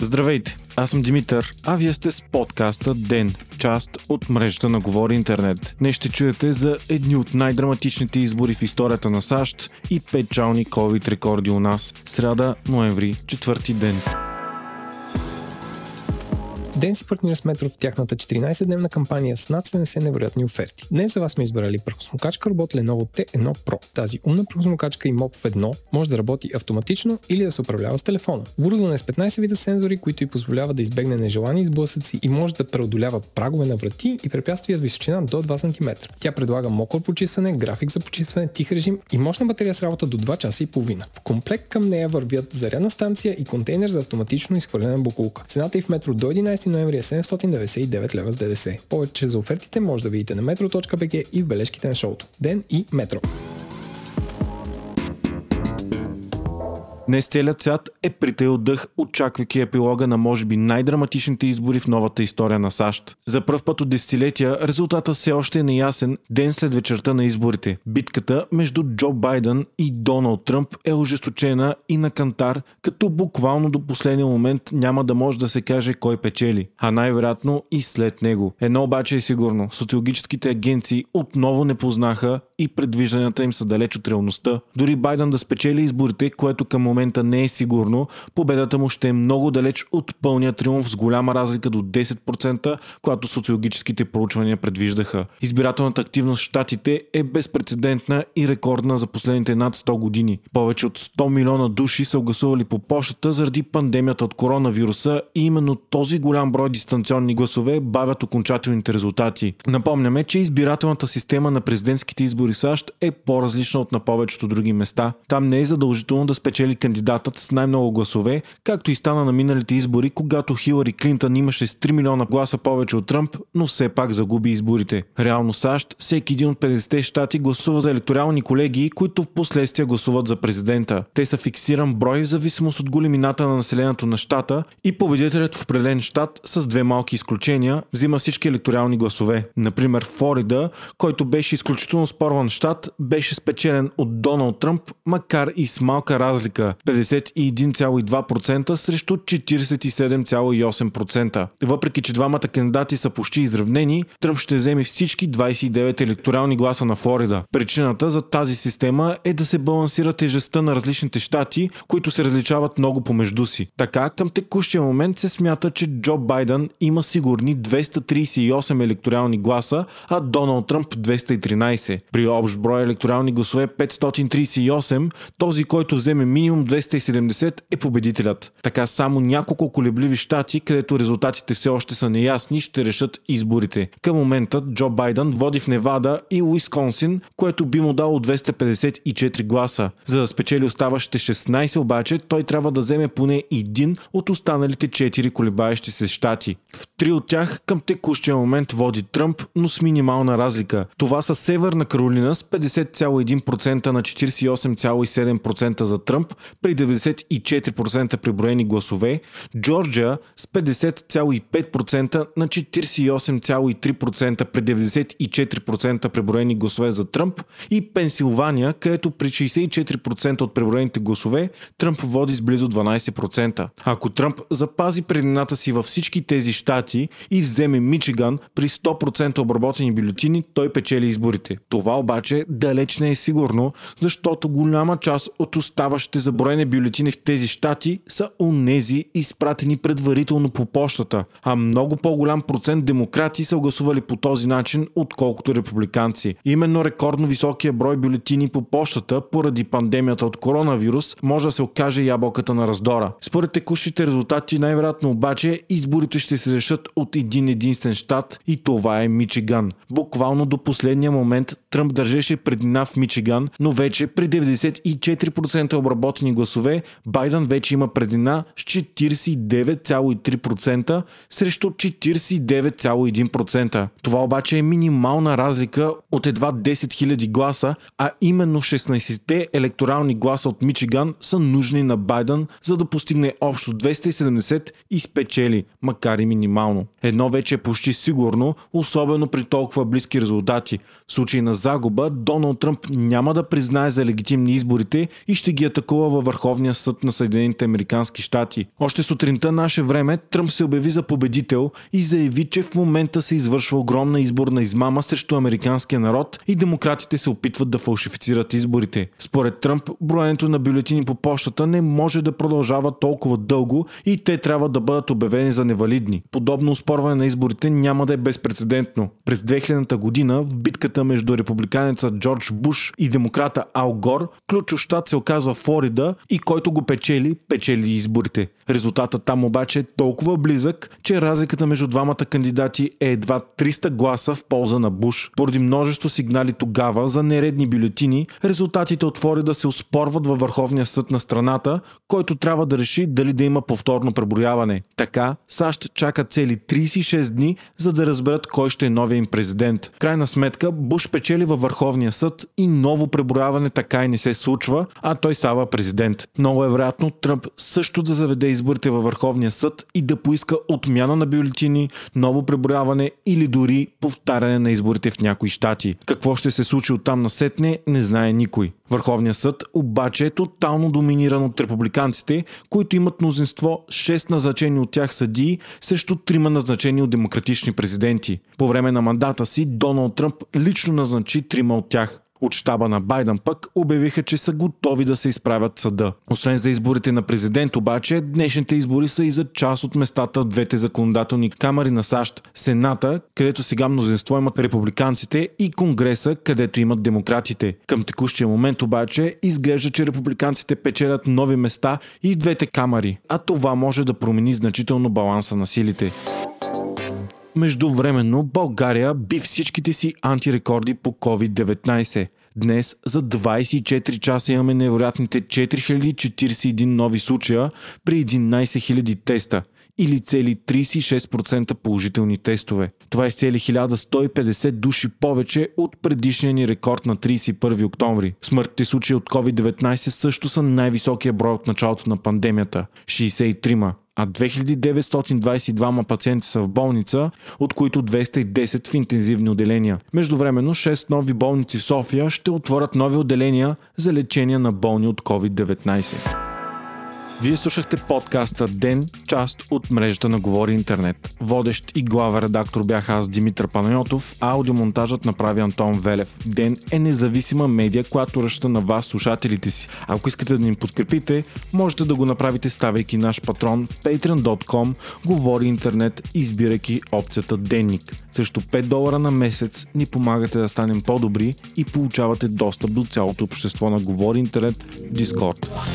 Здравейте, аз съм Димитър, а вие сте с подкаста ДЕН, част от мрежата на Говори Интернет. Днес ще чуете за едни от най-драматичните избори в историята на САЩ и печални COVID рекорди у нас. Сряда, ноември, четвърти ден. Ден си партнира с МЕТРО в тяхната 14-дневна кампания с над 70 невероятни оферти. Днес за вас сме избрали прахосмокачка робот Lenovo T1 Pro. Тази умна прахосмокачка и моб в едно може да работи автоматично или да се управлява с телефона. Оборудвана е с 15 вида сензори, които й позволяват да избегне нежелани сблъсъци и може да преодолява прагове на врати и препятствия с височина до 2 см. Тя предлага мокър почистване, график за почистване, тих режим и мощна батерия с работа до 2 часа и половина. В комплект към нея вървят зарядна станция и контейнер за автоматично изхвърляне на боклука. Цената й в МЕТРО до 11 ноември е 799 лева с ДДС. Повече за офертите може да видите на metro.bg и в бележките на шоуто. Ден и Метро. Днес целият свят е притаил дъх, очаквайки епилога на може би най-драматичните избори в новата история на САЩ. За пръв път от десетилетия резултатът все още е неясен ден след вечерта на изборите. Битката между Джо Байден и Доналд Тръмп е ожесточена и на кантар, като буквално до последния момент няма да може да се каже кой печели, а най-вероятно и след него. Едно обаче е сигурно, социологическите агенции отново не познаха и предвижданията им са далеч от реалността. Дори Байден да спечели изборите, което към момента не е сигурно, победата му ще е много далеч от пълния триумф с голяма разлика до 10%, която социологическите проучвания предвиждаха. Избирателната активност в щатите е безпрецедентна и рекордна за последните над 100 години. Повече от 100 милиона души са гласували по пощата заради пандемията от коронавируса и именно този голям брой дистанционни гласове бавят окончателните резултати. Напомняме, че избирателната система на президентските избори в САЩ е по-различна от на повечето други места. Там не е задължително да спечели кандидатът с най-много гласове, както и стана на миналите избори, когато Хилари Клинтон имаше с 3 милиона гласа повече от Тръмп, но все пак загуби изборите. Реално САЩ, всеки един от 50-те щати гласува за електорални колегии, които в последствие гласуват за президента. Те са фиксиран брой в зависимост от големината на населението на щата и победителят в определен щат, с две малки изключения, взима всички електорални гласове. Например, Флорида, който беше изключително спорван щат, беше спечелен от Доналд Тръмп, макар и с малка разлика. 51,2% срещу 47,8%. Въпреки че двамата кандидати са почти изравнени, Тръмп ще вземе всички 29 електорални гласа на Флорида. Причината за тази система е да се балансира тежестта на различните щати, които се различават много помежду си. Така, към текущия момент се смята, че Джо Байден има сигурни 238 електорални гласа, а Доналд Тръмп 213. При общ брой електорални гласове 538, този, който вземе минимум 270 е победителят. Така само няколко колебливи щати, където резултатите все още са неясни, ще решат изборите. Към момента Джо Байден води в Невада и Уисконсин, което би му дало 254 гласа. За да спечели оставащите 16 обаче, той трябва да вземе поне един от останалите 4 колебаещи се щати. В 3 от тях към текущия момент води Тръмп, но с минимална разлика. Това са Северна Каролина с 50,1% на 48,7% за Тръмп, при 94% преброени гласове, Джорджия с 50,5% на 48,3% при 94% преброени гласове за Тръмп и Пенсилвания, където при 64% от преброените гласове Тръмп води с близо 12%. Ако Тръмп запази предината си във всички тези щати и вземе Мичиган при 100% обработени бюлетини, той печели изборите. Това обаче далеч не е сигурно, защото голяма част от оставащите за броене бюлетини в тези щати са онези, изпратени предварително по пощата, а много по-голям процент демократи са гласували по този начин, отколкото републиканци. Именно рекордно високия брой бюлетини по пощата поради пандемията от коронавирус може да се окаже ябълката на раздора. Според текущите резултати най-вероятно обаче изборите ще се решат от един единствен щат и това е Мичиган. Буквално до последния момент Тръмп държеше преднина в Мичиган, но вече при 94% обработени гласове, Байден вече има предина с 49,3% срещу 49,1%. Това обаче е минимална разлика от едва 10 000 гласа, а именно 16-те електорални гласа от Мичиган са нужни на Байден, за да постигне общо 270 и спечели, макар и минимално. Едно вече е почти сигурно, особено при толкова близки резултати. В случай на загуба загуба, Доналд Тръмп няма да признае за легитимни изборите и ще ги атакува във Върховния съд на Съединените американски щати. Още сутринта наше време Тръмп се обяви за победител и заяви, че в момента се извършва огромна изборна измама срещу американския народ и демократите се опитват да фалшифицират изборите. Според Тръмп, броенето на бюлетини по пощата не може да продължава толкова дълго и те трябва да бъдат обявени за невалидни. Подобно оспорване на изборите няма да е безпрецедентно. През 2000-та година в битката между републиканеца Джордж Буш и демократа Ал Гор, ключов щат се оказва Флорида и който го печели, печели изборите. Резултатът там обаче е толкова близък, че разликата между двамата кандидати е едва 300 гласа в полза на Буш. Поради множество сигнали тогава за нередни бюлетини, резултатите от Флорида се оспорват във Върховния съд на страната, който трябва да реши дали да има повторно преброяване. Така, САЩ чака цели 36 дни, за да разберат кой ще е новия им президент. Крайна сметка, Буш печели във Върховния съд и ново преброяване така и не се случва, а той става президент. Много е вероятно Тръмп също да заведе изборите във Върховния съд и да поиска отмяна на бюлетини, ново преброяване или дори повтаряне на изборите в някои щати. Какво ще се случи оттам насетне, не знае никой. Върховният съд обаче е тотално доминиран от републиканците, които имат мнозинство 6 назначени от тях съдии срещу 3 назначени от демократични президенти. По време на мандата си Доналд Тръмп лично назначи 3 от тях. От щаба на Байден пък обявиха, че са готови да се изправят съда. Освен за изборите на президент обаче, днешните избори са и за част от местата в двете законодателни камари на САЩ. Сената, където сега мнозинство имат републиканците, и Конгреса, където имат демократите. Към текущия момент обаче изглежда, че републиканците печелят нови места и в двете камари, а това може да промени значително баланса на силите. Междувременно България би всичките си антирекорди по COVID-19. Днес за 24 часа имаме невероятните 4041 нови случая при 11 000 теста, или цели 36% положителни тестове. Това е цели 1150 души повече от предишния ни рекорд на 31 октомври. Смъртните случаи от COVID-19 също са най-високия брой от началото на пандемията – 63-ма. А 2922 пациенти са в болница, от които 210 в интензивни отделения. Междувременно 6 нови болници в София ще отворят нови отделения за лечение на болни от COVID-19. Вие слушахте подкаста Ден, част от мрежата на Говори Интернет. Водещ и главен редактор бях аз, Димитър Панайотов, а аудиомонтажът направи Антон Велев. Ден е независима медия, която ръща на вас, слушателите си. Ако искате да ни подкрепите, можете да го направите, ставайки наш патрон в patreon.com, Говори Интернет, избирайки опцията Денник. Срещу $5 на месец ни помагате да станем по-добри и получавате достъп до цялото общество на Говори Интернет в Discord.